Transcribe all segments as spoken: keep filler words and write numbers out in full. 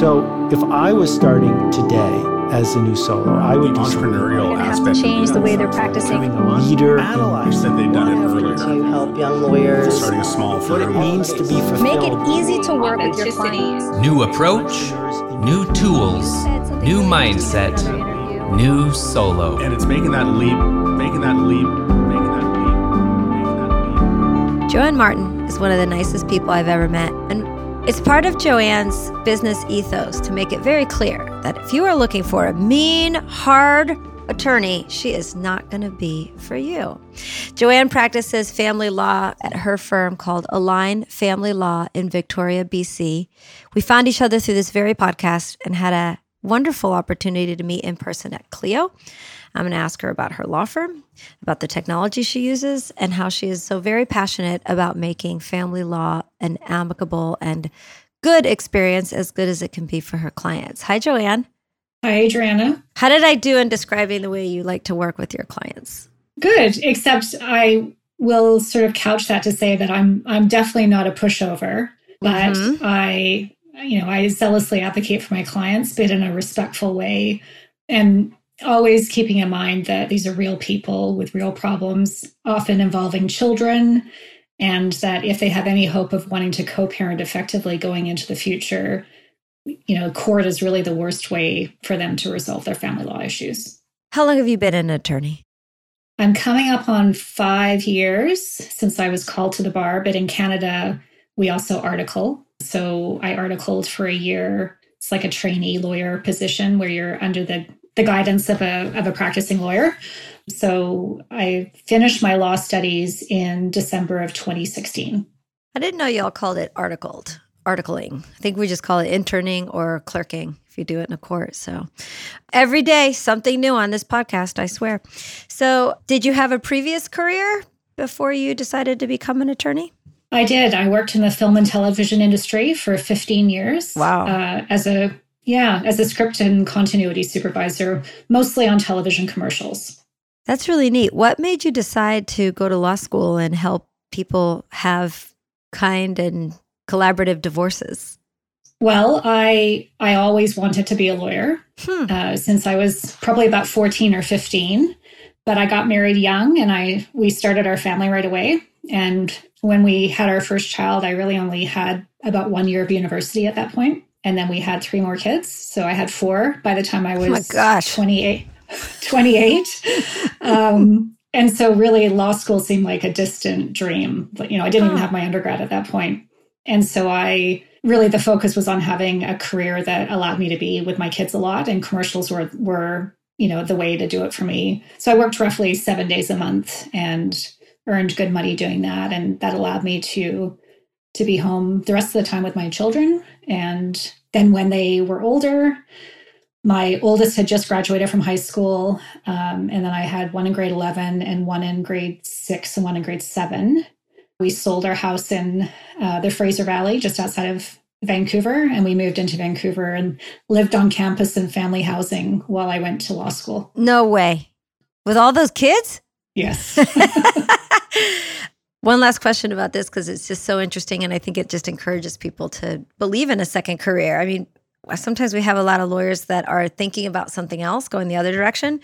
So if I was starting today as a new solo, I would the do entrepreneurial aspect. Change the way they're practicing. Leader, analyze that they've done it earlier. To help young lawyers. Starting a small firm. What it means to be fulfilled. Make it easy to work with your clients. New approach, new tools, new mindset, new solo. And it's making that leap, making that leap, making that leap, making that leap. Joanne Martin is one of the nicest people I've ever met, and it's part of Joanne's business ethos to make it very clear that if you are looking for a mean, hard attorney, she is not going to be for you. Joanne practices family law at her firm called Align Family Law in Victoria, B C. We found each other through this very podcast and had a wonderful opportunity to meet in person at Clio. I'm going to ask her about her law firm, about the technology she uses, and how she is so very passionate about making family law an amicable and good experience, as good as it can be for her clients. Hi, Joanne. Hi, Adriana. How did I do in describing the way you like to work with your clients? Good, except I will sort of couch that to say that I'm I'm definitely not a pushover, but mm-hmm. I, you know, I zealously advocate for my clients, but in a respectful way, and always keeping in mind that these are real people with real problems, often involving children, and that if they have any hope of wanting to co-parent effectively going into the future, you know, court is really the worst way for them to resolve their family law issues. How long have you been an attorney? I'm coming up on five years since I was called to the bar, but in Canada, we also article. So I articled for a year. It's like a trainee lawyer position where you're under the the guidance of a of a practicing lawyer. So I finished my law studies in December of twenty sixteen. I didn't know y'all called it articled, articling. I think we just call it interning or clerking if you do it in a court. So every day, something new on this podcast, I swear. So did you have a previous career before you decided to become an attorney? I did. I worked in the film and television industry for fifteen years. Wow. Uh, as a Yeah, as a script and continuity supervisor, mostly on television commercials. That's really neat. What made you decide to go to law school and help people have kind and collaborative divorces? Well, I I always wanted to be a lawyer hmm. uh, since I was probably about fourteen or fifteen. But I got married young, and I we started our family right away. And when we had our first child, I really only had about one year of university at that point. And then we had three more kids. So I had four by the time I was oh my gosh. twenty-eight. twenty-eight. um, and so really law school seemed like a distant dream. But, you know, I didn't oh. even have my undergrad at that point. And so I really the focus was on having a career that allowed me to be with my kids a lot. And commercials were, were you know, the way to do it for me. So I worked roughly seven days a month and earned good money doing that. And that allowed me to to be home the rest of the time with my children. And then when they were older, my oldest had just graduated from high school. Um, and then I had one in grade eleven and one in grade six and one in grade seven. We sold our house in uh, the Fraser Valley, just outside of Vancouver. And we moved into Vancouver and lived on campus in family housing while I went to law school. No way. With all those kids? Yes. One last question about this, because it's just so interesting, and I think it just encourages people to believe in a second career. I mean, sometimes we have a lot of lawyers that are thinking about something else, going the other direction.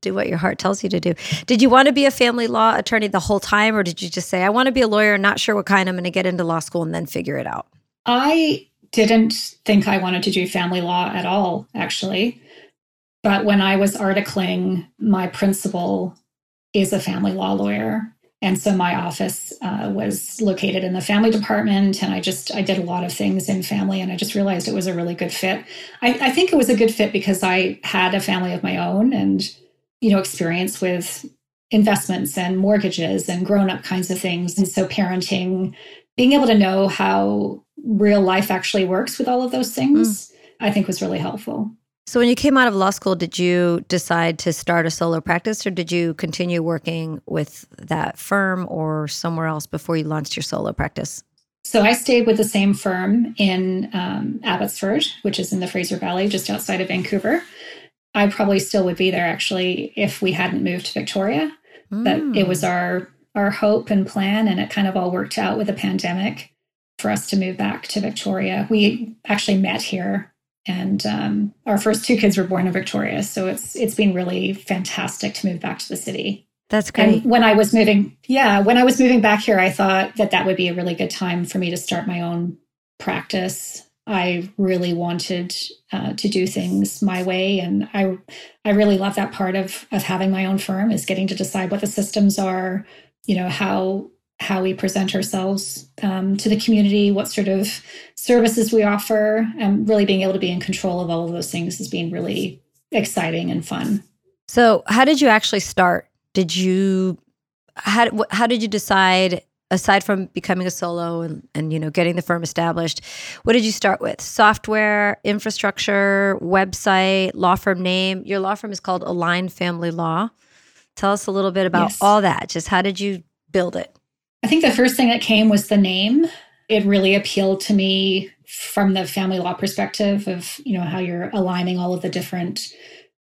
Do what your heart tells you to do. Did you want to be a family law attorney the whole time, or did you just say, I want to be a lawyer, not sure what kind, I'm going to get into law school and then figure it out? I didn't think I wanted to do family law at all, actually. But when I was articling, my principal is a family law lawyer. And so my office uh, was located in the family department, and I just, I did a lot of things in family, and I just realized it was a really good fit. I, I think it was a good fit because I had a family of my own and, you know, experience with investments and mortgages and grown-up kinds of things. And so parenting, being able to know how real life actually works with all of those things, mm. I think was really helpful. So when you came out of law school, did you decide to start a solo practice, or did you continue working with that firm or somewhere else before you launched your solo practice? So I stayed with the same firm in um, Abbotsford, which is in the Fraser Valley, just outside of Vancouver. I probably still would be there, actually, if we hadn't moved to Victoria. Mm. But it was our, our hope and plan, and it kind of all worked out with the pandemic for us to move back to Victoria. We actually met here And um, our first two kids were born in Victoria. So it's it's been really fantastic to move back to the city. That's great. And when I was moving, yeah, when I was moving back here, I thought that that would be a really good time for me to start my own practice. I really wanted uh, to do things my way. And I I really love that part of, of having my own firm, is getting to decide what the systems are, you know, how how we present ourselves um, to the community, what sort of services we offer, and really being able to be in control of all of those things has been really exciting and fun. So how did you actually start? Did you, how, how did you decide, aside from becoming a solo and, and, you know, getting the firm established, what did you start with? Software, infrastructure, website, law firm name? Your law firm is called Align Family Law. Tell us a little bit about yes. all that. Just how did you build it? I think the first thing that came was the name. It really appealed to me from the family law perspective of, you know, how you're aligning all of the different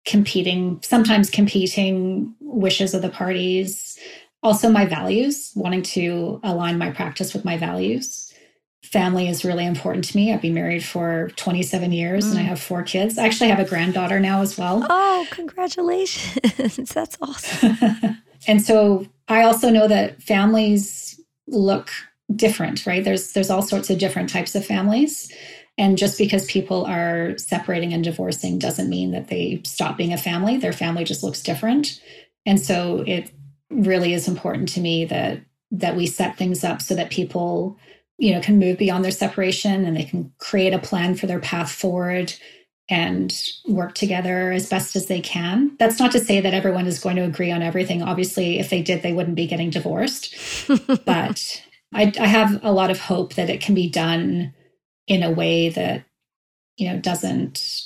competing, sometimes competing wishes of the parties. Also my values, wanting to align my practice with my values. Family is really important to me. I've been married for twenty-seven years mm. and I have four kids. I actually have a granddaughter now as well. Oh, congratulations. That's awesome. And so I also know that families look different, right? There's there's all sorts of different types of families. And just because people are separating and divorcing doesn't mean that they stop being a family. Their family just looks different. And so it really is important to me that that we set things up so that people, you know, can move beyond their separation and they can create a plan for their path forward and work together as best as they can. That's not to say that everyone is going to agree on everything. Obviously, if they did, they wouldn't be getting divorced. But I, I have a lot of hope that it can be done in a way that, you know, doesn't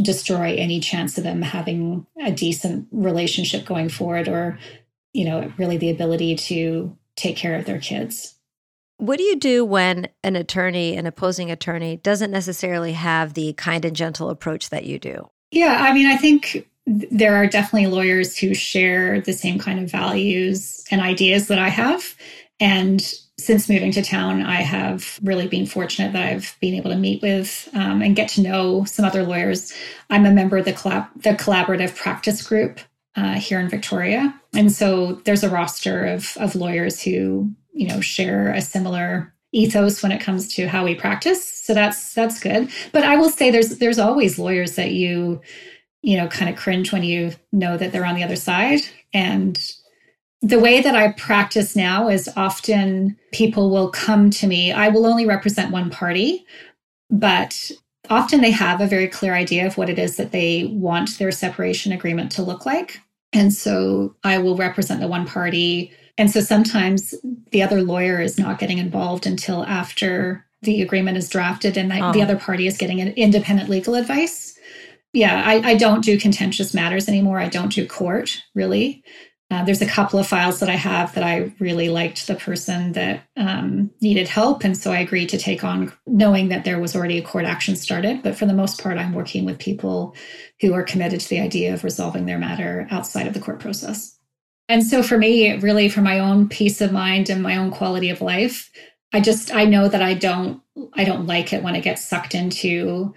destroy any chance of them having a decent relationship going forward or, you know, really the ability to take care of their kids. What do you do when an attorney, an opposing attorney, doesn't necessarily have the kind and gentle approach that you do? Yeah, I mean, I think there are definitely lawyers who share the same kind of values and ideas that I have. And since moving to town, I have really been fortunate that I've been able to meet with um, and get to know some other lawyers. I'm a member of the, collab- the collaborative practice group uh, here in Victoria. And so there's a roster of, of lawyers who, you know, share a similar ethos when it comes to how we practice. So that's that's good. But I will say there's there's always lawyers that you, you know, kind of cringe when you know that they're on the other side. And the way that I practice now is often people will come to me. I will only represent one party, but often they have a very clear idea of what it is that they want their separation agreement to look like. And so I will represent the one party. And so sometimes the other lawyer is not getting involved until after the agreement is drafted and the, oh. the other party is getting an independent legal advice. Yeah, I, I don't do contentious matters anymore. I don't do court, really. Uh, there's a couple of files that I have that I really liked the person that um, needed help. And so I agreed to take on, knowing that there was already a court action started. But for the most part, I'm working with people who are committed to the idea of resolving their matter outside of the court process. And so for me, really, for my own peace of mind and my own quality of life, I just, I know that I don't, I don't like it when it gets sucked into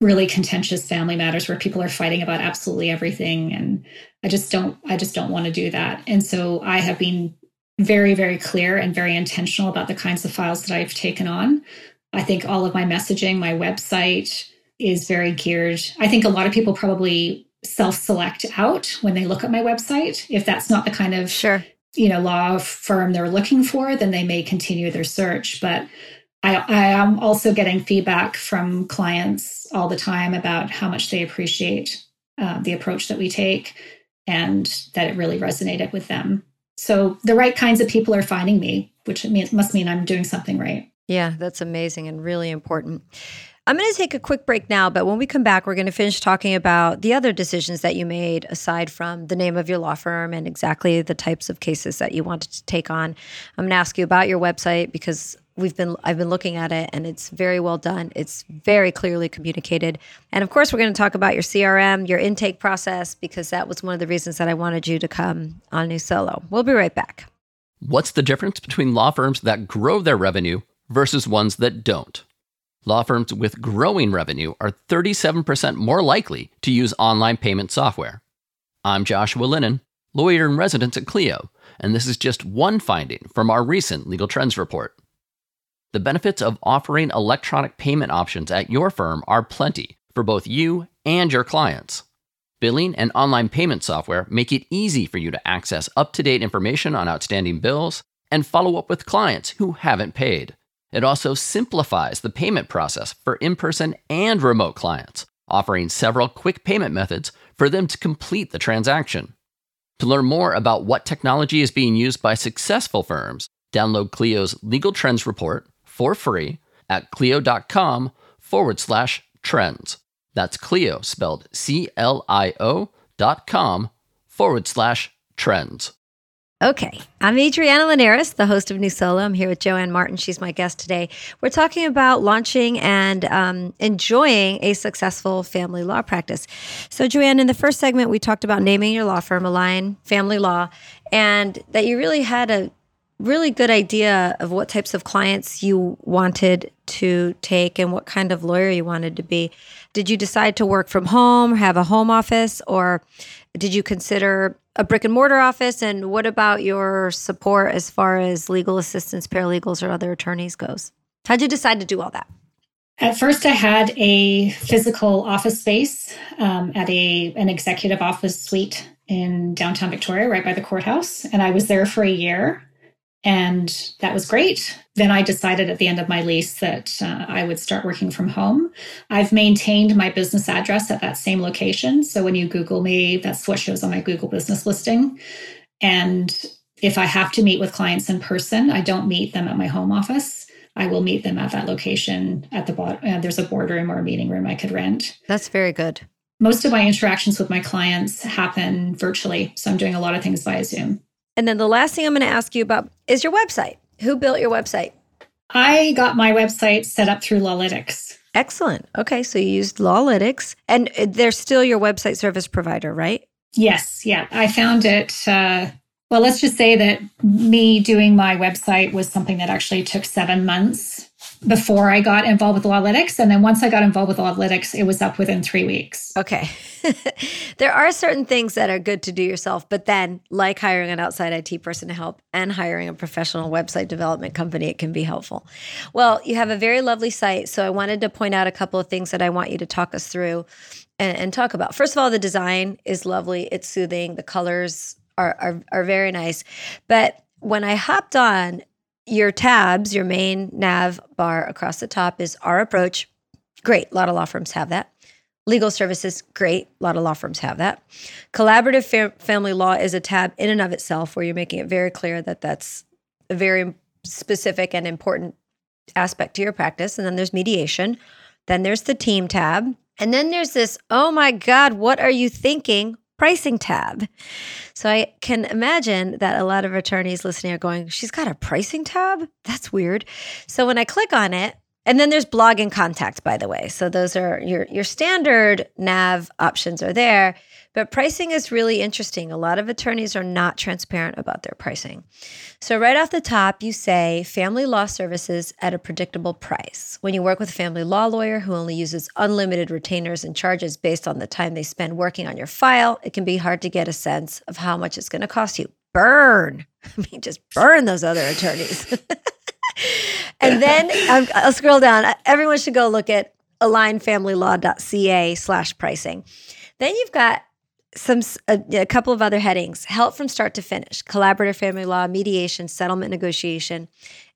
really contentious family matters where people are fighting about absolutely everything. And I just don't, I just don't want to do that. And so I have been very, very clear and very intentional about the kinds of files that I've taken on. I think all of my messaging, my website is very geared. I think a lot of people probably self-select out when they look at my website. If that's not the kind of, sure, you know, law firm they're looking for, then they may continue their search. But I, I am also getting feedback from clients all the time about how much they appreciate uh, the approach that we take and that it really resonated with them. So the right kinds of people are finding me, which must mean I'm doing something right. Yeah, that's amazing and really important. I'm going to take a quick break now, but when we come back, we're going to finish talking about the other decisions that you made aside from the name of your law firm and exactly the types of cases that you wanted to take on. I'm going to ask you about your website because We've been I've been looking at it and it's very well done. It's very clearly communicated. And of course, we're going to talk about your C R M, your intake process, because that was one of the reasons that I wanted you to come on NewSolo. We'll be right back. What's the difference between law firms that grow their revenue versus ones that don't? Law firms with growing revenue are thirty-seven percent more likely to use online payment software. I'm Joshua Lennon, lawyer in residence at Clio, and this is just one finding from our recent Legal Trends report. The benefits of offering electronic payment options at your firm are plenty for both you and your clients. Billing and online payment software make it easy for you to access up-to-date information on outstanding bills and follow up with clients who haven't paid. It also simplifies the payment process for in-person and remote clients, offering several quick payment methods for them to complete the transaction. To learn more about what technology is being used by successful firms, download Clio's Legal Trends report for free at clio.com forward slash trends. That's Clio spelled C L I O dot com forward slash trends. Okay, I'm Adriana Linares, the host of NewSolo. I'm here with Joanne Martin. She's my guest today. We're talking about launching and um, enjoying a successful family law practice. So, Joanne, in the first segment, we talked about naming your law firm, Align Family Law, and that you really had a really good idea of what types of clients you wanted to take and what kind of lawyer you wanted to be. Did you decide to work from home, have a home office, or did you consider a brick and mortar office? And what about your support as far as legal assistants, paralegals, or other attorneys goes? How'd you decide to do all that? At first, I had a physical office space um, at a an executive office suite in downtown Victoria, right by the courthouse. And I was there for a year. And that was great. Then I decided at the end of my lease that uh, I would start working from home. I've maintained my business address at that same location. So when you Google me, that's what shows on my Google business listing. And if I have to meet with clients in person, I don't meet them at my home office. I will meet them at that location at the bottom. Uh, there's a boardroom or a meeting room I could rent. That's very good. Most of my interactions with my clients happen virtually. So I'm doing a lot of things via Zoom. And then the last thing I'm going to ask you about is your website. Who built your website? I got my website set up through Lawlytics. Excellent. Okay, so you used Lawlytics. And they're still your website service provider, right? Yes, yeah. I found it, uh, well, let's just say that me doing my website was something that actually took seven months before I got involved with Lawlytics. And then once I got involved with Lawlytics, it was up within three weeks. Okay. There are certain things that are good to do yourself, but then like hiring an outside I T person to help and hiring a professional website development company, it can be helpful. Well, you have a very lovely site. So I wanted to point out a couple of things that I want you to talk us through and, and talk about. First of all, the design is lovely. It's soothing. The colors are, are, are very nice. But when I hopped on, your tabs, your main nav bar across the top is Our Approach. Great. A lot of law firms have that. Legal Services. Great. A lot of law firms have that. Collaborative fam- Family Law is a tab in and of itself where you're making it very clear that that's a very specific and important aspect to your practice. And then there's mediation. Then there's the team tab. And then there's this, oh my God, what are you thinking? Pricing tab. So I can imagine that a lot of attorneys listening are going, she's got a pricing tab? That's weird. So when I click on it, and then there's blog and contact, by the way. So those are your, your standard nav options are there, but pricing is really interesting. A lot of attorneys are not transparent about their pricing. So right off the top, you say family law services at a predictable price. When you work with a family law lawyer who only uses unlimited retainers and charges based on the time they spend working on your file, it can be hard to get a sense of how much it's going to cost you. Burn. I mean, just burn those other attorneys. And then I'm, I'll scroll down. Everyone should go look at alignfamilylaw.ca slash pricing. Then you've got some a, a couple of other headings, help from start to finish, collaborative family law, mediation, settlement negotiation,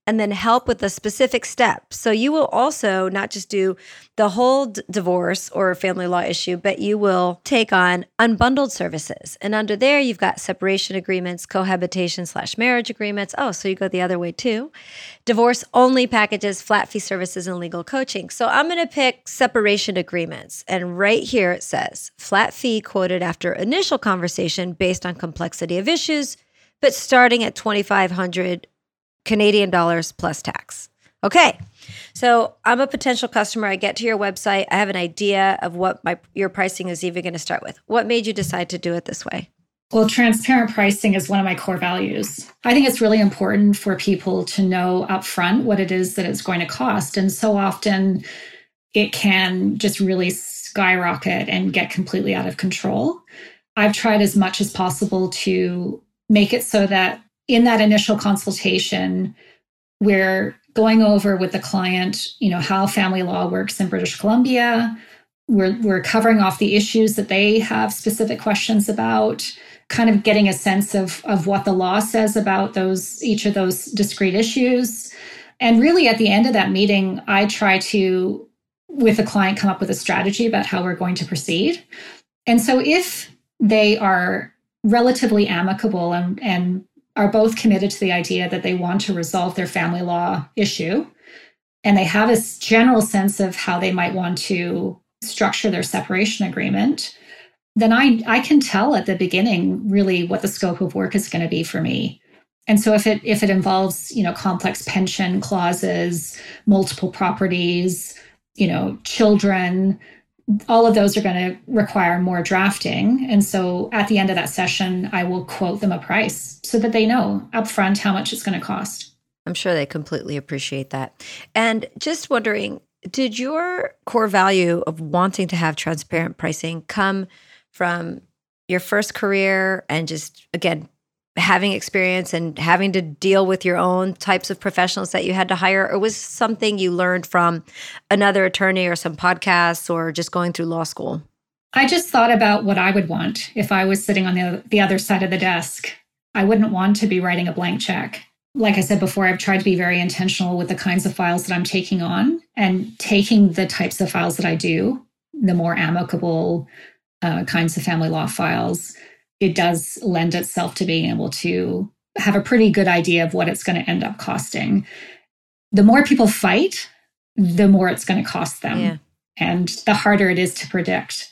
and then help with a specific step. So you will also not just do the whole d- divorce or family law issue, but you will take on unbundled services. And under there, you've got separation agreements, cohabitation slash marriage agreements. Oh, so you go the other way too. Divorce only packages, flat fee services, and legal coaching. So I'm going to pick separation agreements. And right here it says, flat fee quoted after initial conversation based on complexity of issues, but starting at twenty-five hundred dollars Canadian dollars plus tax. Okay, so I'm a potential customer. I get to your website. I have an idea of what my your pricing is even going to start with. What made you decide to do it this way? Well, transparent pricing is one of my core values. I think it's really important for people to know upfront what it is that it's going to cost. And so often it can just really skyrocket and get completely out of control. I've tried as much as possible to make it so that in that initial consultation, we're going over with the client, you know, how family law works in British Columbia. We're, we're covering off the issues that they have specific questions about, kind of getting a sense of, of what the law says about those, each of those discrete issues. And really at the end of that meeting, I try to, with the client, come up with a strategy about how we're going to proceed. And so if they are relatively amicable and, and are both committed to the idea that they want to resolve their family law issue, and they have a general sense of how they might want to structure their separation agreement, then I, I can tell at the beginning really what the scope of work is going to be for me. And so if it if it involves, you know, complex pension clauses, multiple properties, you know, children, all of those are going to require more drafting. And so at the end of that session, I will quote them a price so that they know upfront how much it's going to cost. I'm sure they completely appreciate that. And just wondering, did your core value of wanting to have transparent pricing come from your first career and just, again, having experience and having to deal with your own types of professionals that you had to hire, or was something you learned from another attorney or some podcasts or just going through law school? I just thought about what I would want if I was sitting on the, the other side of the desk. I wouldn't want to be writing a blank check. Like I said before, I've tried to be very intentional with the kinds of files that I'm taking on and taking the types of files that I do, the more amicable uh, kinds of family law files. It does lend itself to being able to have a pretty good idea of what it's going to end up costing. The more people fight, the more it's going to cost them. Yeah. And the harder it is to predict.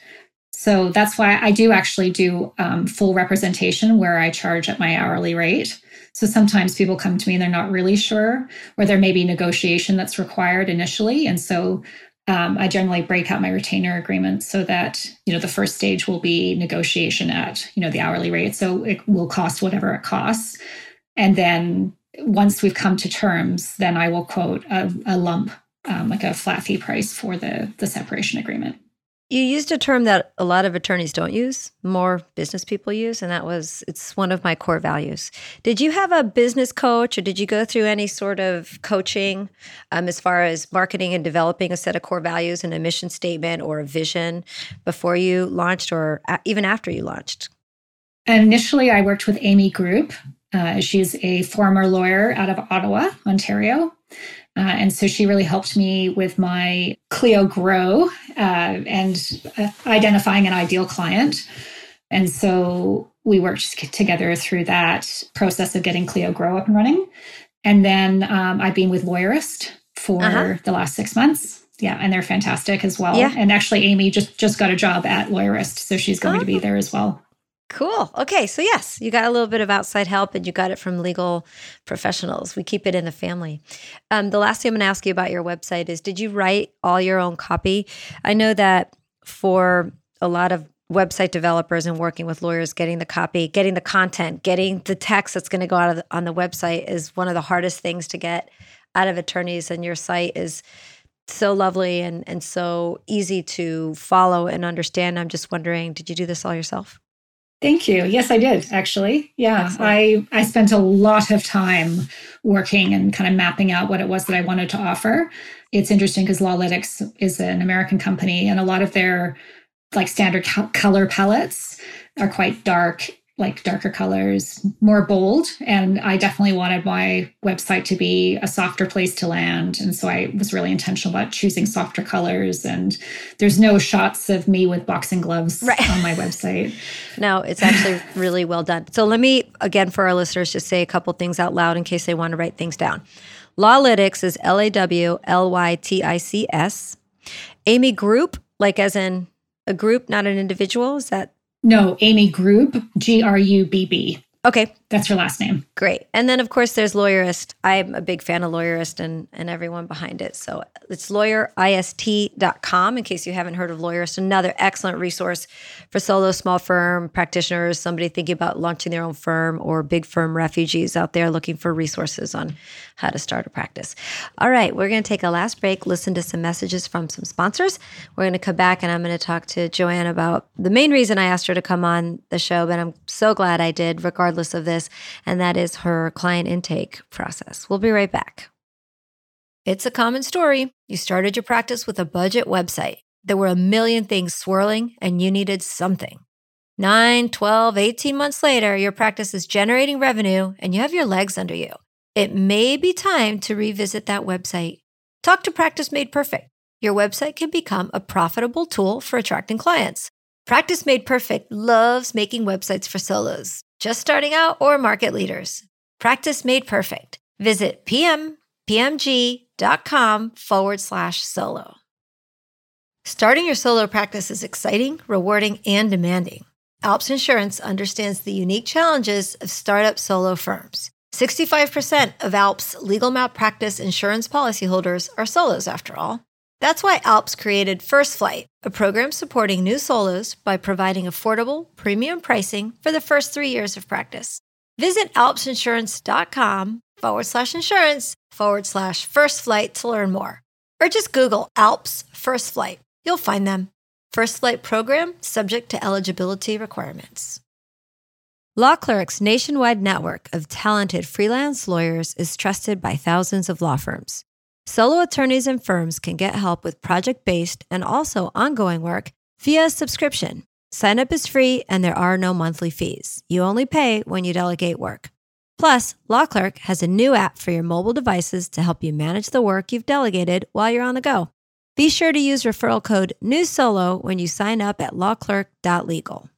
So that's why I do actually do um, full representation where I charge at my hourly rate. So sometimes people come to me and they're not really sure, or there may be negotiation that's required initially. And so Um, I generally break out my retainer agreement so that, you know, the first stage will be negotiation at, you know, the hourly rate. So it will cost whatever it costs. And then once we've come to terms, then I will quote a, a lump, um, like a flat fee price for the, the separation agreement. You used a term that a lot of attorneys don't use, more business people use, and that was, it's one of my core values. Did you have a business coach, or did you go through any sort of coaching um, as far as marketing and developing a set of core values and a mission statement or a vision before you launched or a- even after you launched? Initially, I worked with Amy Grubb. Uh, she's a former lawyer out of Ottawa, Ontario. Uh, and so she really helped me with my Clio Grow uh, and uh, identifying an ideal client. And so we worked together through that process of getting Clio Grow up and running. And then um, I've been with Lawyerist for uh-huh. the last six months. Yeah, and they're fantastic as well. Yeah. And actually, Amy just, just got a job at Lawyerist, so she's going oh. to be there as well. Cool. Okay. So yes, you got a little bit of outside help and you got it from legal professionals. We keep it in the family. Um, the last thing I'm going to ask you about your website is, did you write all your own copy? I know that for a lot of website developers and working with lawyers, getting the copy, getting the content, getting the text that's going to go out of the, on the website is one of the hardest things to get out of attorneys, and your site is so lovely and, and so easy to follow and understand. I'm just wondering, did you do this all yourself? Thank you. Yes, I did, actually. Yeah, Excellent. I I spent a lot of time working and kind of mapping out what it was that I wanted to offer. It's interesting because Lawlytics is an American company, and a lot of their like standard co- color palettes are quite dark, like darker colors, more bold. And I definitely wanted my website to be a softer place to land. And so I was really intentional about choosing softer colors. And there's no shots of me with boxing gloves right. on my website. No, it's actually really well done. So let me, again, for our listeners, just say a couple things out loud in case they want to write things down. Lawlytics is L A W L Y T I C S. Amy Group, like as in a group, not an individual. Is that? No, Amy Grubb, G R U B B. Okay, That's her last name. Great. And then, of course, there's Lawyerist. I'm a big fan of Lawyerist and, and everyone behind it. So it's lawyer ist dot com in case you haven't heard of Lawyerist. Another excellent resource for solo small firm practitioners, somebody thinking about launching their own firm, or big firm refugees out there looking for resources on how to start a practice. All right. We're going to take a last break, listen to some messages from some sponsors. We're going to come back and I'm going to talk to Joanne about the main reason I asked her to come on the show, but I'm so glad I did, regardless of this. And that is her client intake process. We'll be right back. It's a common story. You started your practice with a budget website. There were a million things swirling and you needed something. nine, twelve, eighteen months later, your practice is generating revenue and you have your legs under you. It may be time to revisit that website. Talk to Practice Made Perfect. Your website can become a profitable tool for attracting clients. Practice Made Perfect loves making websites for solos, just starting out, or market leaders. Practice Made Perfect. Visit pmpmg.com forward slash solo. Starting your solo practice is exciting, rewarding, and demanding. Alps Insurance understands the unique challenges of startup solo firms. sixty-five percent of Alps' legal malpractice insurance policyholders are solos, after all. That's why Alps created First Flight, a program supporting new solos by providing affordable, premium pricing for the first three years of practice. Visit alpsinsurance.com forward slash insurance forward slash first flight to learn more. Or just Google Alps First Flight. You'll find them. First Flight program subject to eligibility requirements. Law Cleric's nationwide network of talented freelance lawyers is trusted by thousands of law firms. Solo attorneys and firms can get help with project-based and also ongoing work via subscription. Sign up is free and there are no monthly fees. You only pay when you delegate work. Plus, Law Clerk has a new app for your mobile devices to help you manage the work you've delegated while you're on the go. Be sure to use referral code NewSolo when you sign up at law clerk dot legal.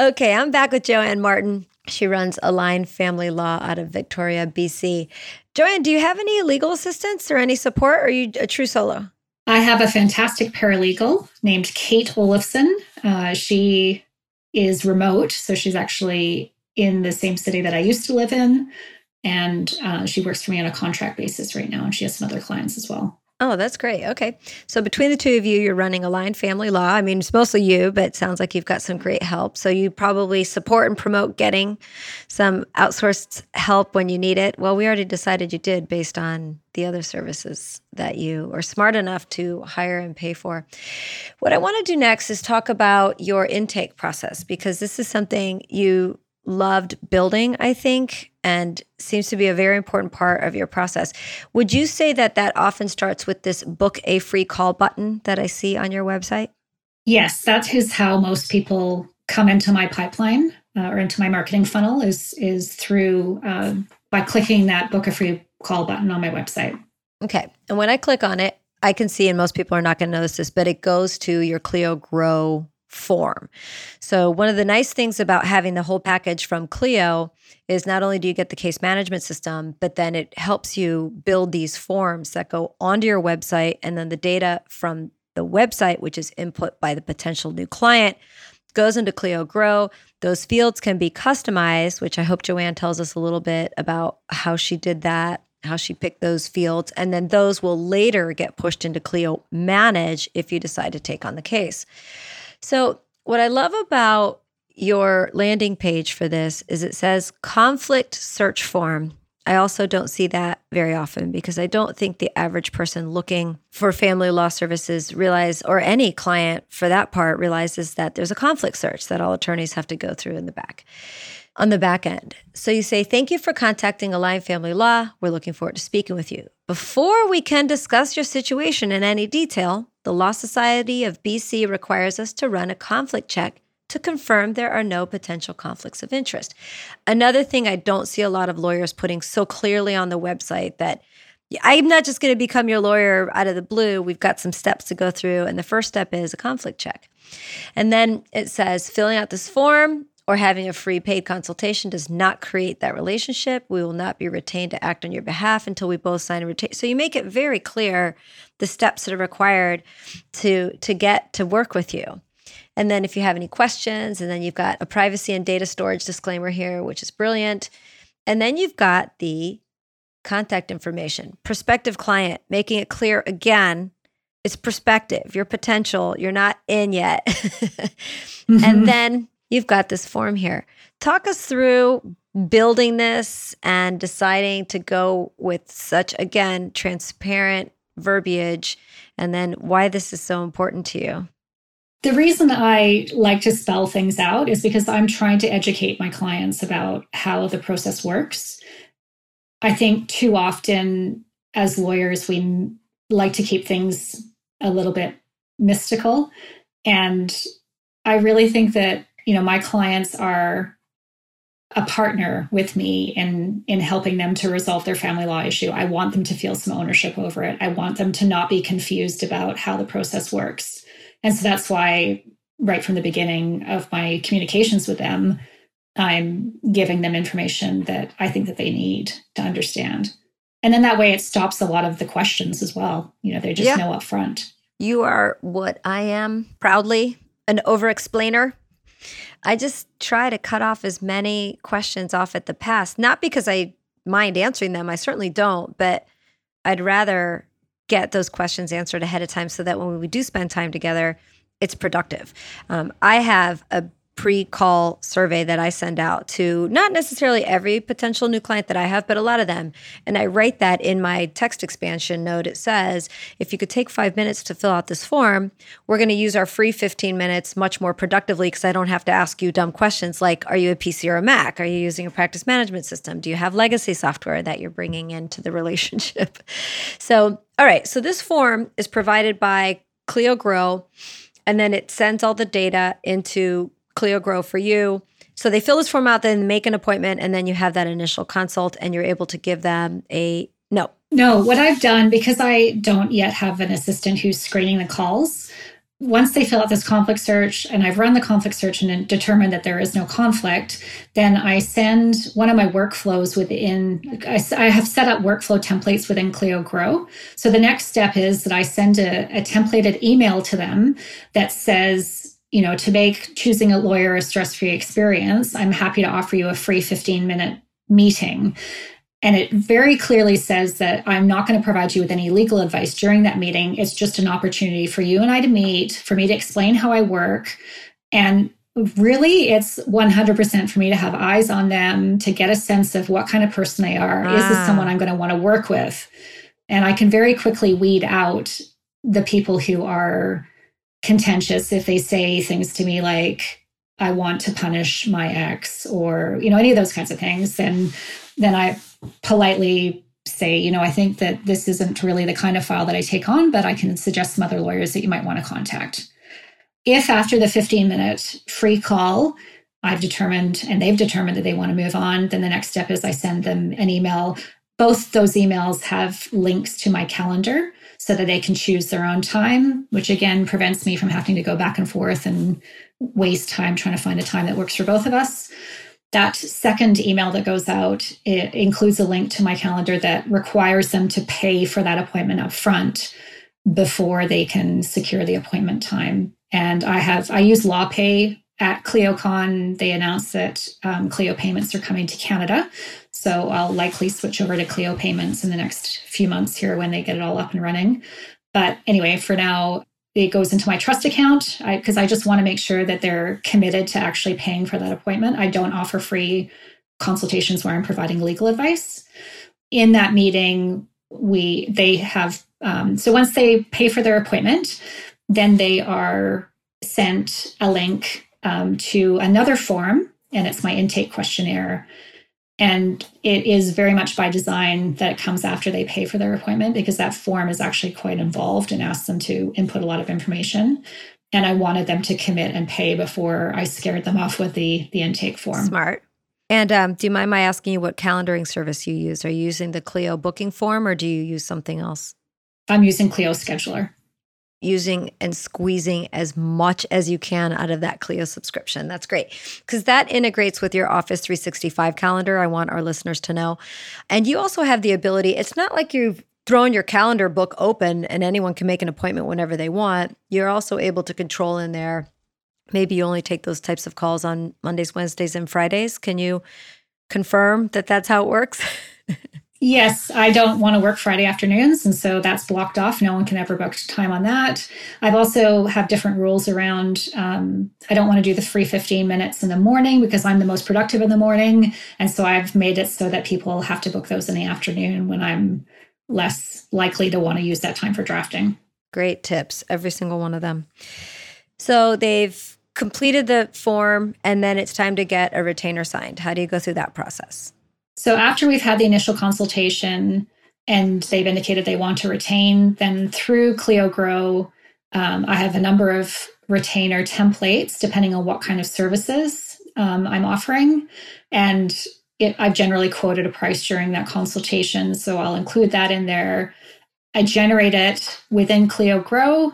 Okay, I'm back with Joanne Martin. She runs Align Family Law out of Victoria, B C. Joanne, do you have any legal assistance or any support, or are you a true solo? I have a fantastic paralegal named Kate Olofson. Uh, she is remote, so she's actually in the same city that I used to live in, and uh, she works for me on a contract basis right now, and she has some other clients as well. Oh, that's great. Okay. So between the two of you, you're running Align Family Law. I mean, it's mostly you, but it sounds like you've got some great help. So you probably support and promote getting some outsourced help when you need it. Well, we already decided you did based on the other services that you are smart enough to hire and pay for. What I want to do next is talk about your intake process, because this is something you loved building, I think, and seems to be a very important part of your process. Would you say that that often starts with this book a free call button that I see on your website? Yes, that is how most people come into my pipeline uh, or into my marketing funnel is is through uh, by clicking that book a free call button on my website. Okay. And when I click on it, I can see, and most people are not going to notice this, but it goes to your Clio Grow form. So one of the nice things about having the whole package from Clio is not only do you get the case management system, but then it helps you build these forms that go onto your website. And then the data from the website, which is input by the potential new client, goes into Clio Grow. Those fields can be customized, which I hope Joanne tells us a little bit about how she did that, how she picked those fields. And then those will later get pushed into Clio Manage if you decide to take on the case. So what I love about your landing page for this is it says conflict search form. I also don't see that very often because I don't think the average person looking for family law services realize, or any client for that part realizes, that there's a conflict search that all attorneys have to go through in the back, on the back end. So you say, thank you for contacting Align Family Law. We're looking forward to speaking with you. Before we can discuss your situation in any detail, the Law Society of B C requires us to run a conflict check to confirm there are no potential conflicts of interest. Another thing I don't see a lot of lawyers putting so clearly on the website, that I'm not just going to become your lawyer out of the blue. We've got some steps to go through. And the first step is a conflict check. And then it says, filling out this form or having a free paid consultation does not create that relationship. We will not be retained to act on your behalf until we both sign and retain. So you make it very clear the steps that are required to, to get to work with you. And then if you have any questions, and then you've got a privacy and data storage disclaimer here, which is brilliant. And then you've got the contact information, prospective client, making it clear again, it's prospective, you're potential, you're not in yet. Mm-hmm. And then you've got this form here. Talk us through building this and deciding to go with such, again, transparent verbiage, and then why this is so important to you. The reason I like to spell things out is because I'm trying to educate my clients about how the process works. I think too often as lawyers, we like to keep things a little bit mystical. And I really think that, you know, my clients are a partner with me in, in helping them to resolve their family law issue. I want them to feel some ownership over it. I want them to not be confused about how the process works. And so that's why right from the beginning of my communications with them, I'm giving them information that I think that they need to understand. And then that way it stops a lot of the questions as well. You know, they just yeah. know up front. You are what I am, proudly, an over-explainer. I just try to cut off as many questions off at the pass, not because I mind answering them. I certainly don't, but I'd rather get those questions answered ahead of time so that when we do spend time together, it's productive. Um, I have a pre-call survey that I send out to not necessarily every potential new client that I have, but a lot of them. And I write that in my text expansion note. It says, if you could take five minutes to fill out this form, we're going to use our free fifteen minutes much more productively because I don't have to ask you dumb questions like, are you a P C or a Mac? Are you using a practice management system? Do you have legacy software that you're bringing into the relationship? So, all right. So this form is provided by Clio Grow, and then it sends all the data into Clio Grow for you. So they fill this form out, then make an appointment, and then you have that initial consult and you're able to give them a no. No, what I've done, because I don't yet have an assistant who's screening the calls, once they fill out this conflict search and I've run the conflict search and determined that there is no conflict, then I send one of my workflows within, I, I have set up workflow templates within Clio Grow. So the next step is that I send a, a templated email to them that says, you know, to make choosing a lawyer a stress-free experience, I'm happy to offer you a free fifteen-minute meeting. And it very clearly says that I'm not going to provide you with any legal advice during that meeting. It's just an opportunity for you and I to meet, for me to explain how I work. And really, it's one hundred percent for me to have eyes on them, to get a sense of what kind of person they are. Ah. Is this someone I'm going to want to work with? And I can very quickly weed out the people who are contentious if they say things to me like, I want to punish my ex, or, you know, any of those kinds of things. And then I politely say, you know, I think that this isn't really the kind of file that I take on, but I can suggest some other lawyers that you might want to contact. If after the fifteen-minute free call, I've determined and they've determined that they want to move on, then the next step is I send them an email. Both those emails have links to my calendar so that they can choose their own time, which again prevents me from having to go back and forth and waste time trying to find a time that works for both of us. That second email that goes out, it includes a link to my calendar that requires them to pay for that appointment up front before they can secure the appointment time. And I have I use LawPay at ClioCon. They announced that um, Clio payments are coming to Canada. So I'll likely switch over to Clio payments in the next few months here when they get it all up and running. But anyway, for now, it goes into my trust account because I, I just want to make sure that they're committed to actually paying for that appointment. I don't offer free consultations where I'm providing legal advice. In that meeting, we they have, um, so once they pay for their appointment, then they are sent a link um, to another form, and it's my intake questionnaire. And it is very much by design that it comes after they pay for their appointment, because that form is actually quite involved and asks them to input a lot of information. And I wanted them to commit and pay before I scared them off with the, the intake form. Smart. And um, do you mind my asking you what calendaring service you use? Are you using the Clio booking form or do you use something else? I'm using Clio Scheduler. Using and squeezing as much as you can out of that Clio subscription. That's great, because that integrates with your Office three sixty-five calendar, I want our listeners to know. And you also have the ability, it's not like you've thrown your calendar book open and anyone can make an appointment whenever they want. You're also able to control in there maybe you only take those types of calls on Mondays, Wednesdays, and Fridays. Can you confirm that that's how it works? Yes, I don't want to work Friday afternoons, and so that's blocked off. No one can ever book time on that. I've also have different rules around, um, I don't want to do the free fifteen minutes in the morning because I'm the most productive in the morning. And so I've made it so that people have to book those in the afternoon when I'm less likely to want to use that time for drafting. Great tips, every single one of them. So they've completed the form, and then it's time to get a retainer signed. How do you go through that process? So after we've had the initial consultation and they've indicated they want to retain, then through Clio Grow, um, I have a number of retainer templates depending on what kind of services um, I'm offering. And it, I've generally quoted a price during that consultation, so I'll include that in there. I generate it within Clio Grow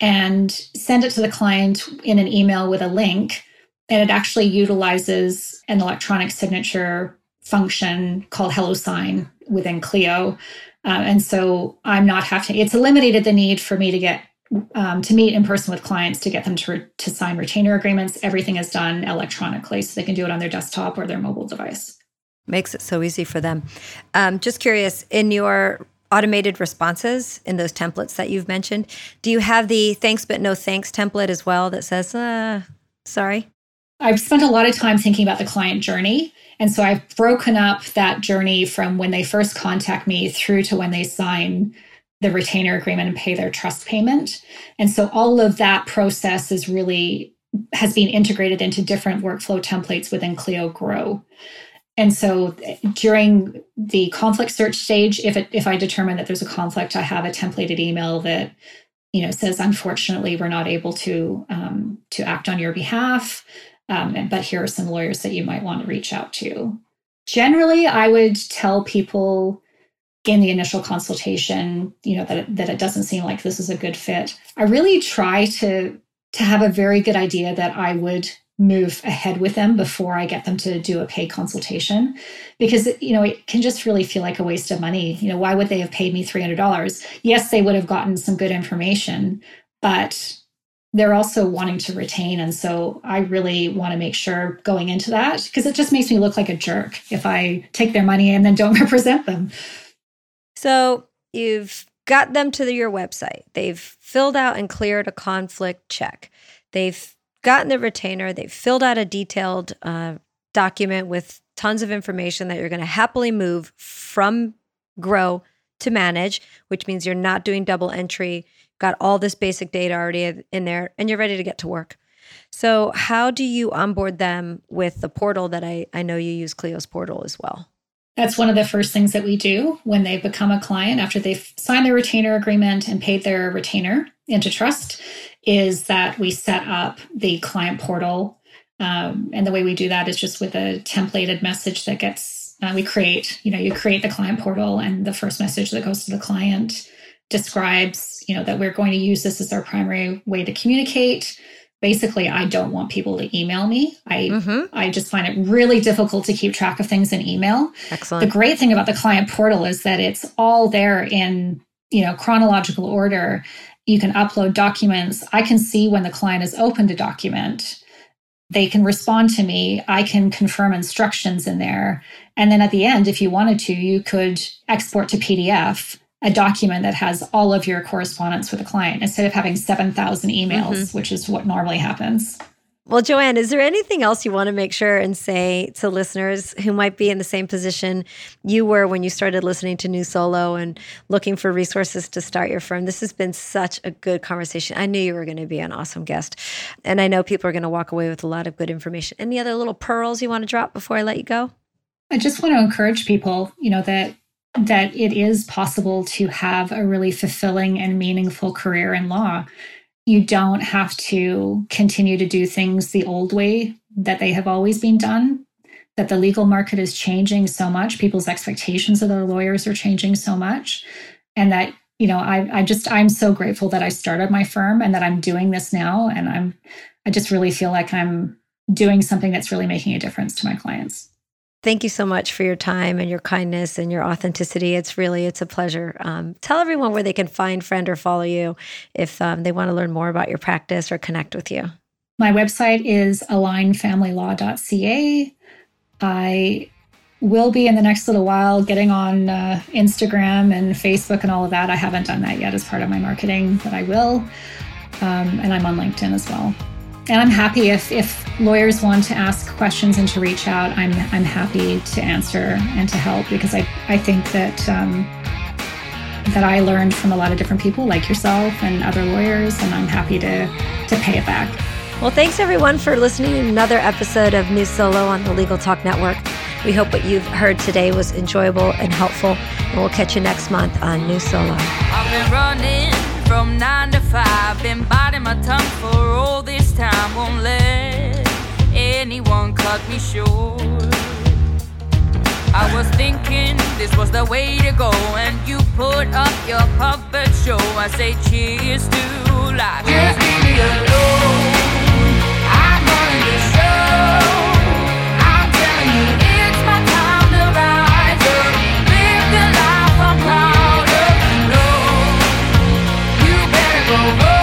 and send it to the client in an email with a link. And it actually utilizes an electronic signature function called HelloSign within Clio. Uh, and so I'm not having, it's eliminated the need for me to get, um, to meet in person with clients to get them to, re- to sign retainer agreements. Everything is done electronically, so they can do it on their desktop or their mobile device. Makes it so easy for them. Um, just curious, in your automated responses, in those templates that you've mentioned, do you have the thanks but no thanks template as well that says, uh, sorry? I've spent a lot of time thinking about the client journey. And so I've broken up that journey from when they first contact me through to when they sign the retainer agreement and pay their trust payment. And so all of that process is really, has been integrated into different workflow templates within Clio Grow. And so during the conflict search stage, if it, if I determine that there's a conflict, I have a templated email that, you know, says, unfortunately, we're not able to, um, to act on your behalf. Um, but here are some lawyers that you might want to reach out to. Generally, I would tell people in the initial consultation, you know, that it, that it doesn't seem like this is a good fit. I really try to, to have a very good idea that I would move ahead with them before I get them to do a pay consultation, because, you know, it can just really feel like a waste of money. You know, why would they have paid me three hundred dollars? Yes, they would have gotten some good information, but they're also wanting to retain. And so I really want to make sure going into that, because it just makes me look like a jerk if I take their money and then don't represent them. So you've got them to the, your website. They've filled out and cleared a conflict check. They've gotten the retainer. They've filled out a detailed uh, document with tons of information that you're going to happily move from Grow to Manage, which means you're not doing double entry. Got all this basic data already in there, and you're ready to get to work. So how do you onboard them with the portal that I, I know you use Clio's portal as well? That's one of the first things that we do when they become a client after they've signed their retainer agreement and paid their retainer into trust, is that we set up the client portal. Um, and the way we do that is just with a templated message that gets, uh, we create, you know, you create the client portal, and the first message that goes to the client describes, you know, that we're going to use this as our primary way to communicate. Basically, I don't want people to email me. I mm-hmm. I just find it really difficult to keep track of things in email. Excellent. The great thing about the client portal is that it's all there in, you know, chronological order. You can upload documents. I can see when the client has opened a document. They can respond to me. I can confirm instructions in there. And then at the end, if you wanted to, you could export to P D F a document that has all of your correspondence with a client instead of having seven thousand emails, mm-hmm. which is what normally happens. Well, Joanne, is there anything else you want to make sure and say to listeners who might be in the same position you were when you started listening to NewSolo and looking for resources to start your firm? This has been such a good conversation. I knew you were going to be an awesome guest, and I know people are going to walk away with a lot of good information. Any other little pearls you want to drop before I let you go? I just want to encourage people, you know, that that it is possible to have a really fulfilling and meaningful career in law. You don't have to continue to do things the old way that they have always been done, that the legal market is changing so much, people's expectations of their lawyers are changing so much, and that, you know, I, I just, I'm so grateful that I started my firm and that I'm doing this now, and I'm, I just really feel like I'm doing something that's really making a difference to my clients. Thank you so much for your time and your kindness and your authenticity. It's really, it's a pleasure. Um, tell everyone where they can find, friend, or follow you if um, they want to learn more about your practice or connect with you. My website is align family law dot c a. I will be in the next little while getting on uh, Instagram and Facebook and all of that. I haven't done that yet as part of my marketing, but I will. Um, and I'm on LinkedIn as well. And I'm happy if, if lawyers want to ask questions and to reach out, I'm I'm happy to answer and to help, because I, I think that um, that I learned from a lot of different people like yourself and other lawyers, and I'm happy to, to pay it back. Well, thanks everyone for listening to another episode of New Solo on the Legal Talk Network. We hope what you've heard today was enjoyable and helpful, and we'll catch you next month on New Solo. I've been running from nine to five, been biting my tongue for all this time, won't let anyone cut me short. I was thinking this was the way to go, and you put up your puppet show. I say cheers to life. Just leave me alone, I'm running the show. I'm telling you, it's my time to rise up, live the life I'm proud of. No, you better go home.